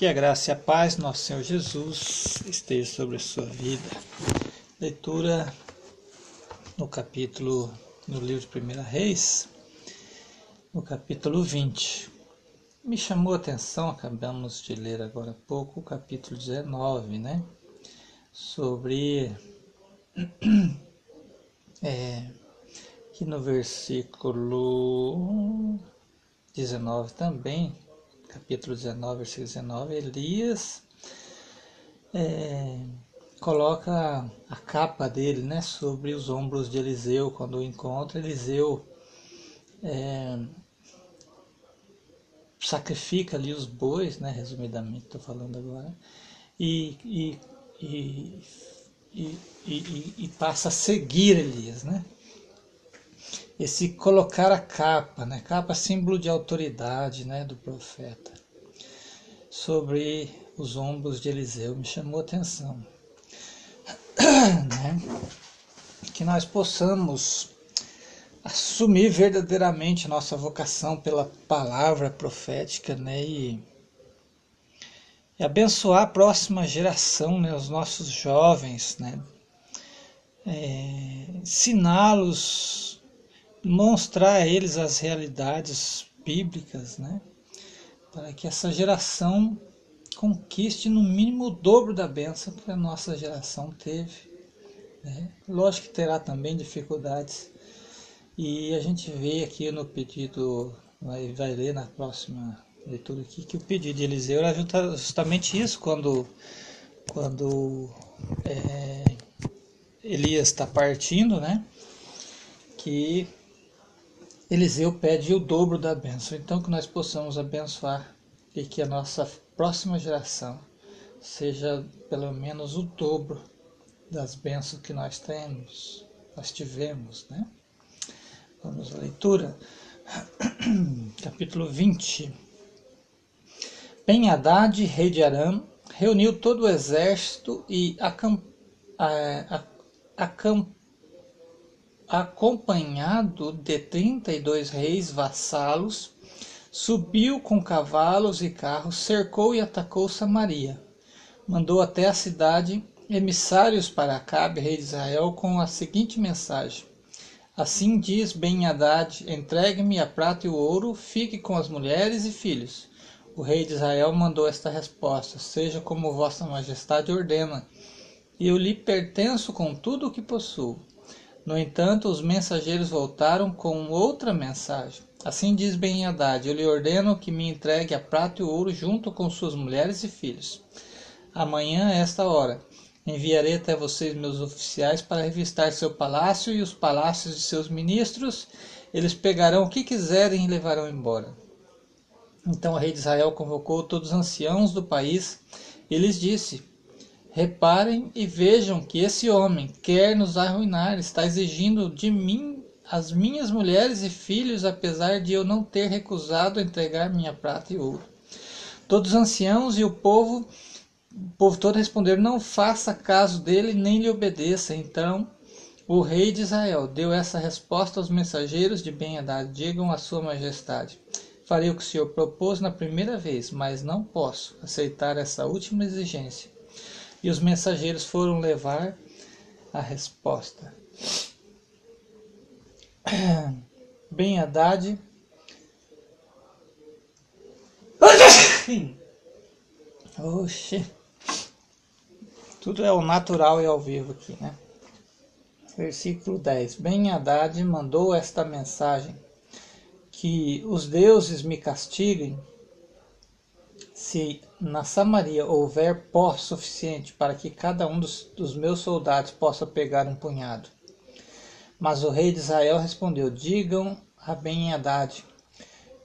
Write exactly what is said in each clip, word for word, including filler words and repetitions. Que a graça e a paz do nosso Senhor Jesus esteja sobre a sua vida. Leitura no capítulo, no livro de Primeira Reis, no capítulo vinte. Me chamou a atenção, acabamos de ler agora há pouco, o capítulo dezenove, né? Sobre... é, que no versículo dezenove também, capítulo dezenove, versículo dezenove, Elias é, coloca a capa dele, né, sobre os ombros de Eliseu. Quando o encontra, Eliseu é, sacrifica ali os bois, né, resumidamente estou falando agora, e, e, e, e, e, e passa a seguir Elias, né? Esse colocar a capa, né? Capa símbolo de autoridade, né? Do profeta, sobre os ombros de Eliseu, me chamou a atenção. Né? Que nós possamos assumir verdadeiramente nossa vocação pela palavra profética, né? E, e abençoar a próxima geração, né? Os nossos jovens, né? É, ensiná-los, mostrar a eles as realidades bíblicas, né? Para que essa geração conquiste no mínimo o dobro da bênção que a nossa geração teve, né? Lógico que terá também dificuldades, e a gente vê aqui no pedido, vai, vai ler na próxima leitura aqui, que o pedido de Eliseu era justamente isso, quando, quando é, Elias está partindo, né? Que Eliseu pede o dobro da bênção. Então, que nós possamos abençoar e que a nossa próxima geração seja pelo menos o dobro das bênçãos que nós temos, nós tivemos, né? Vamos à leitura. Capítulo vinte. Ben-Hadade, rei de Arã, reuniu todo o exército e acamp... acampou, acompanhado de trinta e dois reis vassalos, subiu com cavalos e carros, cercou e atacou Samaria. Mandou até a cidade emissários para Acabe, rei de Israel, com a seguinte mensagem: assim diz Ben-Hadade, entregue-me a prata e o ouro, fique com as mulheres e filhos. O rei de Israel mandou esta resposta: seja como vossa majestade ordena, e eu lhe pertenço com tudo o que possuo. No entanto, os mensageiros voltaram com outra mensagem. Assim diz Ben-Hadade: eu lhe ordeno que me entregue a prata e o ouro junto com suas mulheres e filhos. Amanhã, a esta hora, enviarei até vocês meus oficiais para revistar seu palácio e os palácios de seus ministros. Eles pegarão o que quiserem e levarão embora. Então o rei de Israel convocou todos os anciãos do país e lhes disse: reparem e vejam que esse homem quer nos arruinar, está exigindo de mim as minhas mulheres e filhos, apesar de eu não ter recusado entregar minha prata e ouro. Todos os anciãos e o povo, o povo todo responderam: não faça caso dele, nem lhe obedeça. Então o rei de Israel deu essa resposta aos mensageiros de Ben-Hadade: digam à sua majestade, farei o que o senhor propôs na primeira vez, mas não posso aceitar essa última exigência. E os mensageiros foram levar a resposta. Ben-Hadade Oxi. Tudo é o natural e ao vivo aqui, né? Versículo dez. Ben-Hadade mandou esta mensagem: que os deuses me castiguem se na Samaria houver pó suficiente para que cada um dos, dos meus soldados possa pegar um punhado. Mas o rei de Israel respondeu: digam a Ben-Hadade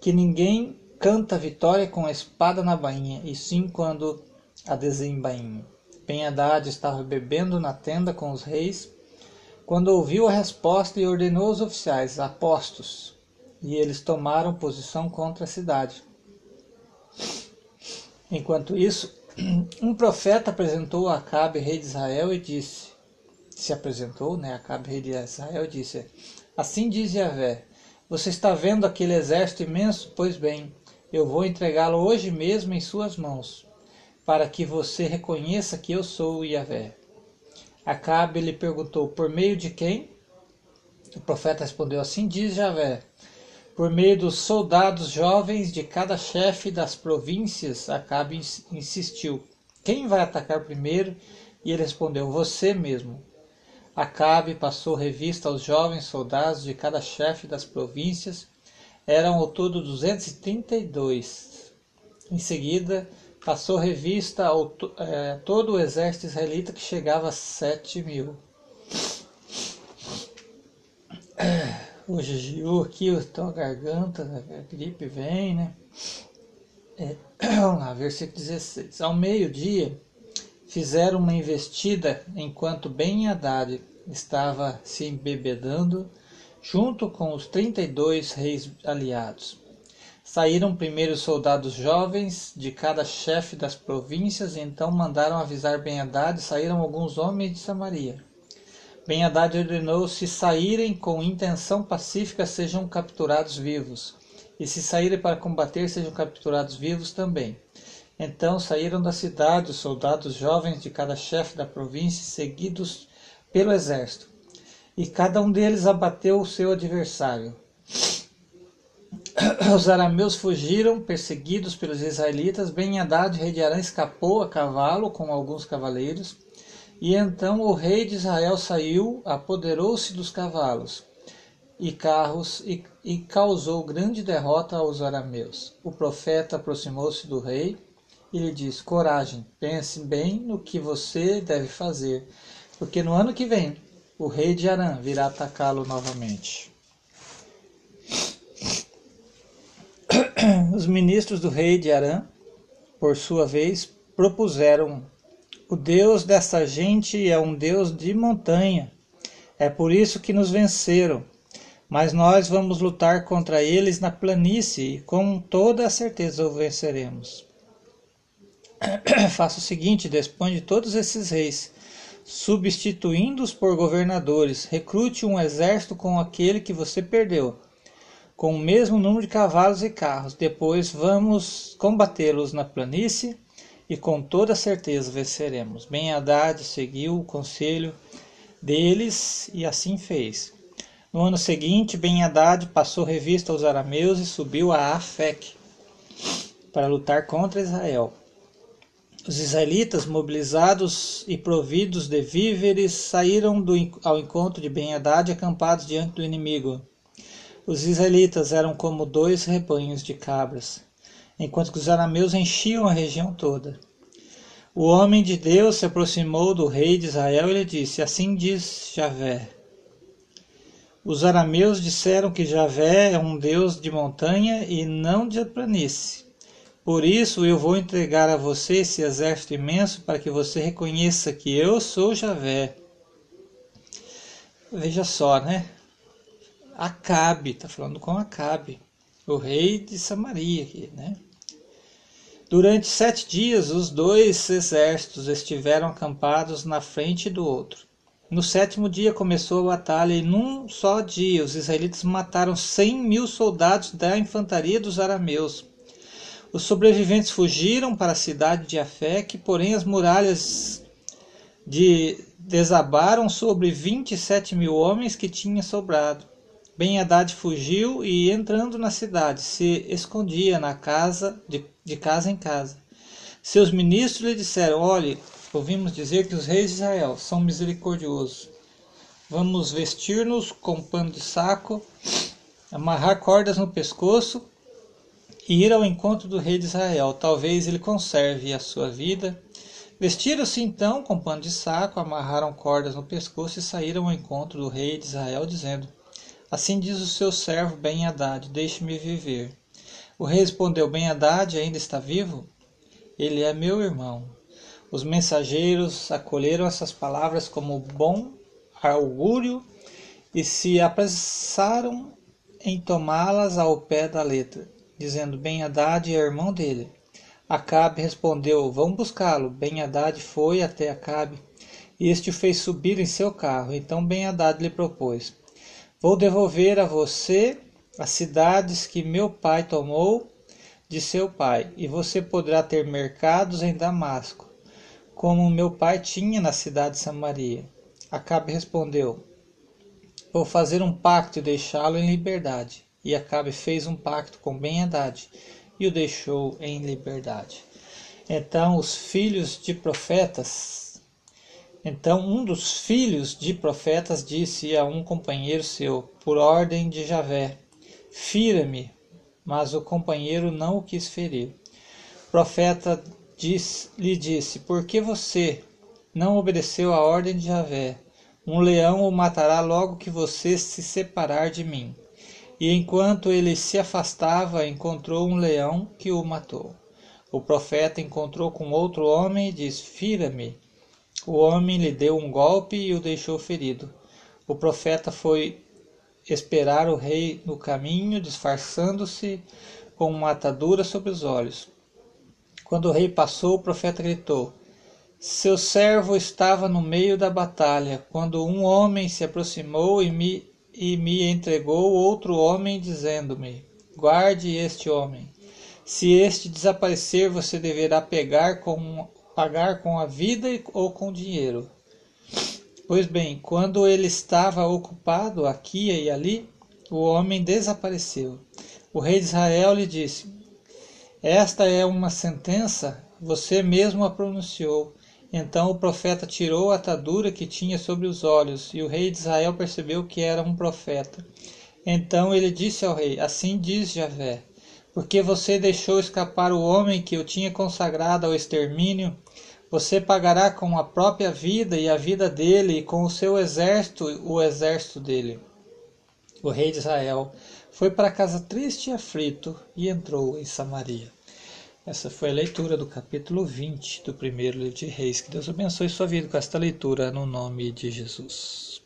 que ninguém canta vitória com a espada na bainha, e sim quando a desembainha. Ben-Hadade estava bebendo na tenda com os reis, quando ouviu a resposta, e ordenou aos oficiais: apostos. E eles tomaram posição contra a cidade. Enquanto isso, um profeta apresentou a Acabe, rei de Israel, e disse, se apresentou, né, Acabe, rei de Israel, disse: assim diz Javé, você está vendo aquele exército imenso? Pois bem, eu vou entregá-lo hoje mesmo em suas mãos. para que você reconheça que eu sou o Javé. Acabe lhe perguntou, por meio de quem? O profeta respondeu, assim diz Javé, por meio dos soldados jovens de cada chefe das províncias. Acabe insistiu, quem vai atacar primeiro? E ele respondeu, você mesmo. Acabe passou revista aos jovens soldados de cada chefe das províncias, eram ao todo duzentos e trinta e dois. Em seguida, passou revista ao é, todo o exército israelita, que chegava a sete mil. O Giu aqui, eu estou a garganta, a gripe vem, né? É, vamos lá, versículo dezesseis. Ao meio-dia, fizeram uma investida enquanto Ben-Hadade estava se embebedando, junto com os trinta e dois reis aliados. Saíram primeiro os soldados jovens de cada chefe das províncias, e então mandaram avisar Ben-Hadade, saíram alguns homens de Samaria. Ben-Hadade ordenou, se saírem com intenção pacífica, sejam capturados vivos, e se saírem para combater, sejam capturados vivos também. Então saíram da cidade os soldados jovens de cada chefe da província, seguidos pelo exército, e cada um deles abateu o seu adversário. Os arameus fugiram, perseguidos pelos israelitas. Ben-Hadade, rei de Arã, escapou a cavalo com alguns cavaleiros, e então o rei de Israel saiu, apoderou-se dos cavalos e carros e, e causou grande derrota aos arameus. O profeta aproximou-se do rei e lhe disse, coragem, pense bem no que você deve fazer, porque no ano que vem o rei de Arã virá atacá-lo novamente. Os ministros do rei de Arã, por sua vez, propuseram, o Deus dessa gente é um Deus de montanha, é por isso que nos venceram, mas nós vamos lutar contra eles na planície e com toda a certeza o venceremos. Faça o seguinte, dispõe de todos esses reis, substituindo-os por governadores, recrute um exército com aquele que você perdeu, com o mesmo número de cavalos e carros. Depois vamos combatê-los na planície e com toda certeza venceremos. Ben-Hadade seguiu o conselho deles e assim fez. No ano seguinte, Ben-Hadade passou revista aos arameus e subiu a Afeque para lutar contra Israel. Os israelitas, mobilizados e providos de víveres, saíram do, ao encontro de Ben-Hadade, acampados diante do inimigo. Os israelitas eram como dois rebanhos de cabras, enquanto que os arameus enchiam a região toda. O homem de Deus se aproximou do rei de Israel e lhe disse, assim diz Javé. Os arameus disseram que Javé é um Deus de montanha e não de planície. Por isso eu vou entregar a você esse exército imenso, para que você reconheça que eu sou Javé. Veja só, né? Acabe, está falando com Acabe, o rei de Samaria aqui, né? Durante sete dias, os dois exércitos estiveram acampados na frente do outro. No sétimo dia começou a batalha, e num só dia os israelitas mataram cem mil soldados da infantaria dos arameus. Os sobreviventes fugiram para a cidade de Afeque, porém as muralhas de... desabaram sobre vinte e sete mil homens que tinham sobrado. Ben-Hadade fugiu e, entrando na cidade, se escondia na casa, de, de casa em casa. Seus ministros lhe disseram, olhe, ouvimos dizer que os reis de Israel são misericordiosos. Vamos vestir-nos com pano de saco, amarrar cordas no pescoço e ir ao encontro do rei de Israel. Talvez ele conserve a sua vida. Vestiram-se então com pano de saco, amarraram cordas no pescoço e saíram ao encontro do rei de Israel, dizendo, assim diz o seu servo Ben-Hadade, deixe-me viver. O rei respondeu, Ben-Hadade ainda está vivo? Ele é meu irmão. Os mensageiros acolheram essas palavras como bom augúrio e se apressaram em tomá-las ao pé da letra, dizendo, Ben-Hadade é irmão dele. Acabe respondeu, vão buscá-lo. Ben-Hadade foi até Acabe e este o fez subir em seu carro. Então Ben-Hadade lhe propôs, vou devolver a você as cidades que meu pai tomou, de seu pai, e você poderá ter mercados em Damasco, como meu pai tinha na cidade de Samaria. Acabe respondeu: vou fazer um pacto e deixá-lo em liberdade. E Acabe fez um pacto com Ben-Hadade e o deixou em liberdade. Então os filhos de profetas, então um dos filhos de profetas disse a um companheiro seu, por ordem de Javé: fira-me. Mas o companheiro não o quis ferir. O profeta diz, lhe disse: por que você não obedeceu à ordem de Javé? Um leão o matará logo que você se separar de mim. E enquanto ele se afastava, encontrou um leão que o matou. O profeta encontrou com outro homem e disse: fira-me. O homem lhe deu um golpe e o deixou ferido. O profeta foi esperar o rei no caminho, disfarçando-se com uma atadura sobre os olhos. Quando o rei passou, o profeta gritou: seu servo estava no meio da batalha, quando um homem se aproximou e me, e me entregou outro homem, dizendo-me: guarde este homem. Se este desaparecer, você deverá pegar com, pagar com a vida ou com dinheiro. Pois bem, quando ele estava ocupado aqui e ali, o homem desapareceu. O rei de Israel lhe disse: esta é uma sentença, você mesmo a pronunciou. Então o profeta tirou a atadura que tinha sobre os olhos, e o rei de Israel percebeu que era um profeta. Então ele disse ao rei: assim diz Javé, porque você deixou escapar o homem que eu tinha consagrado ao extermínio, você pagará com a própria vida e a vida dele, e com o seu exército o exército dele. O rei de Israel foi para casa triste e aflito, e entrou em Samaria. Essa foi a leitura do capítulo vinte do primeiro livro de Reis. Que Deus abençoe sua vida com esta leitura, no nome de Jesus.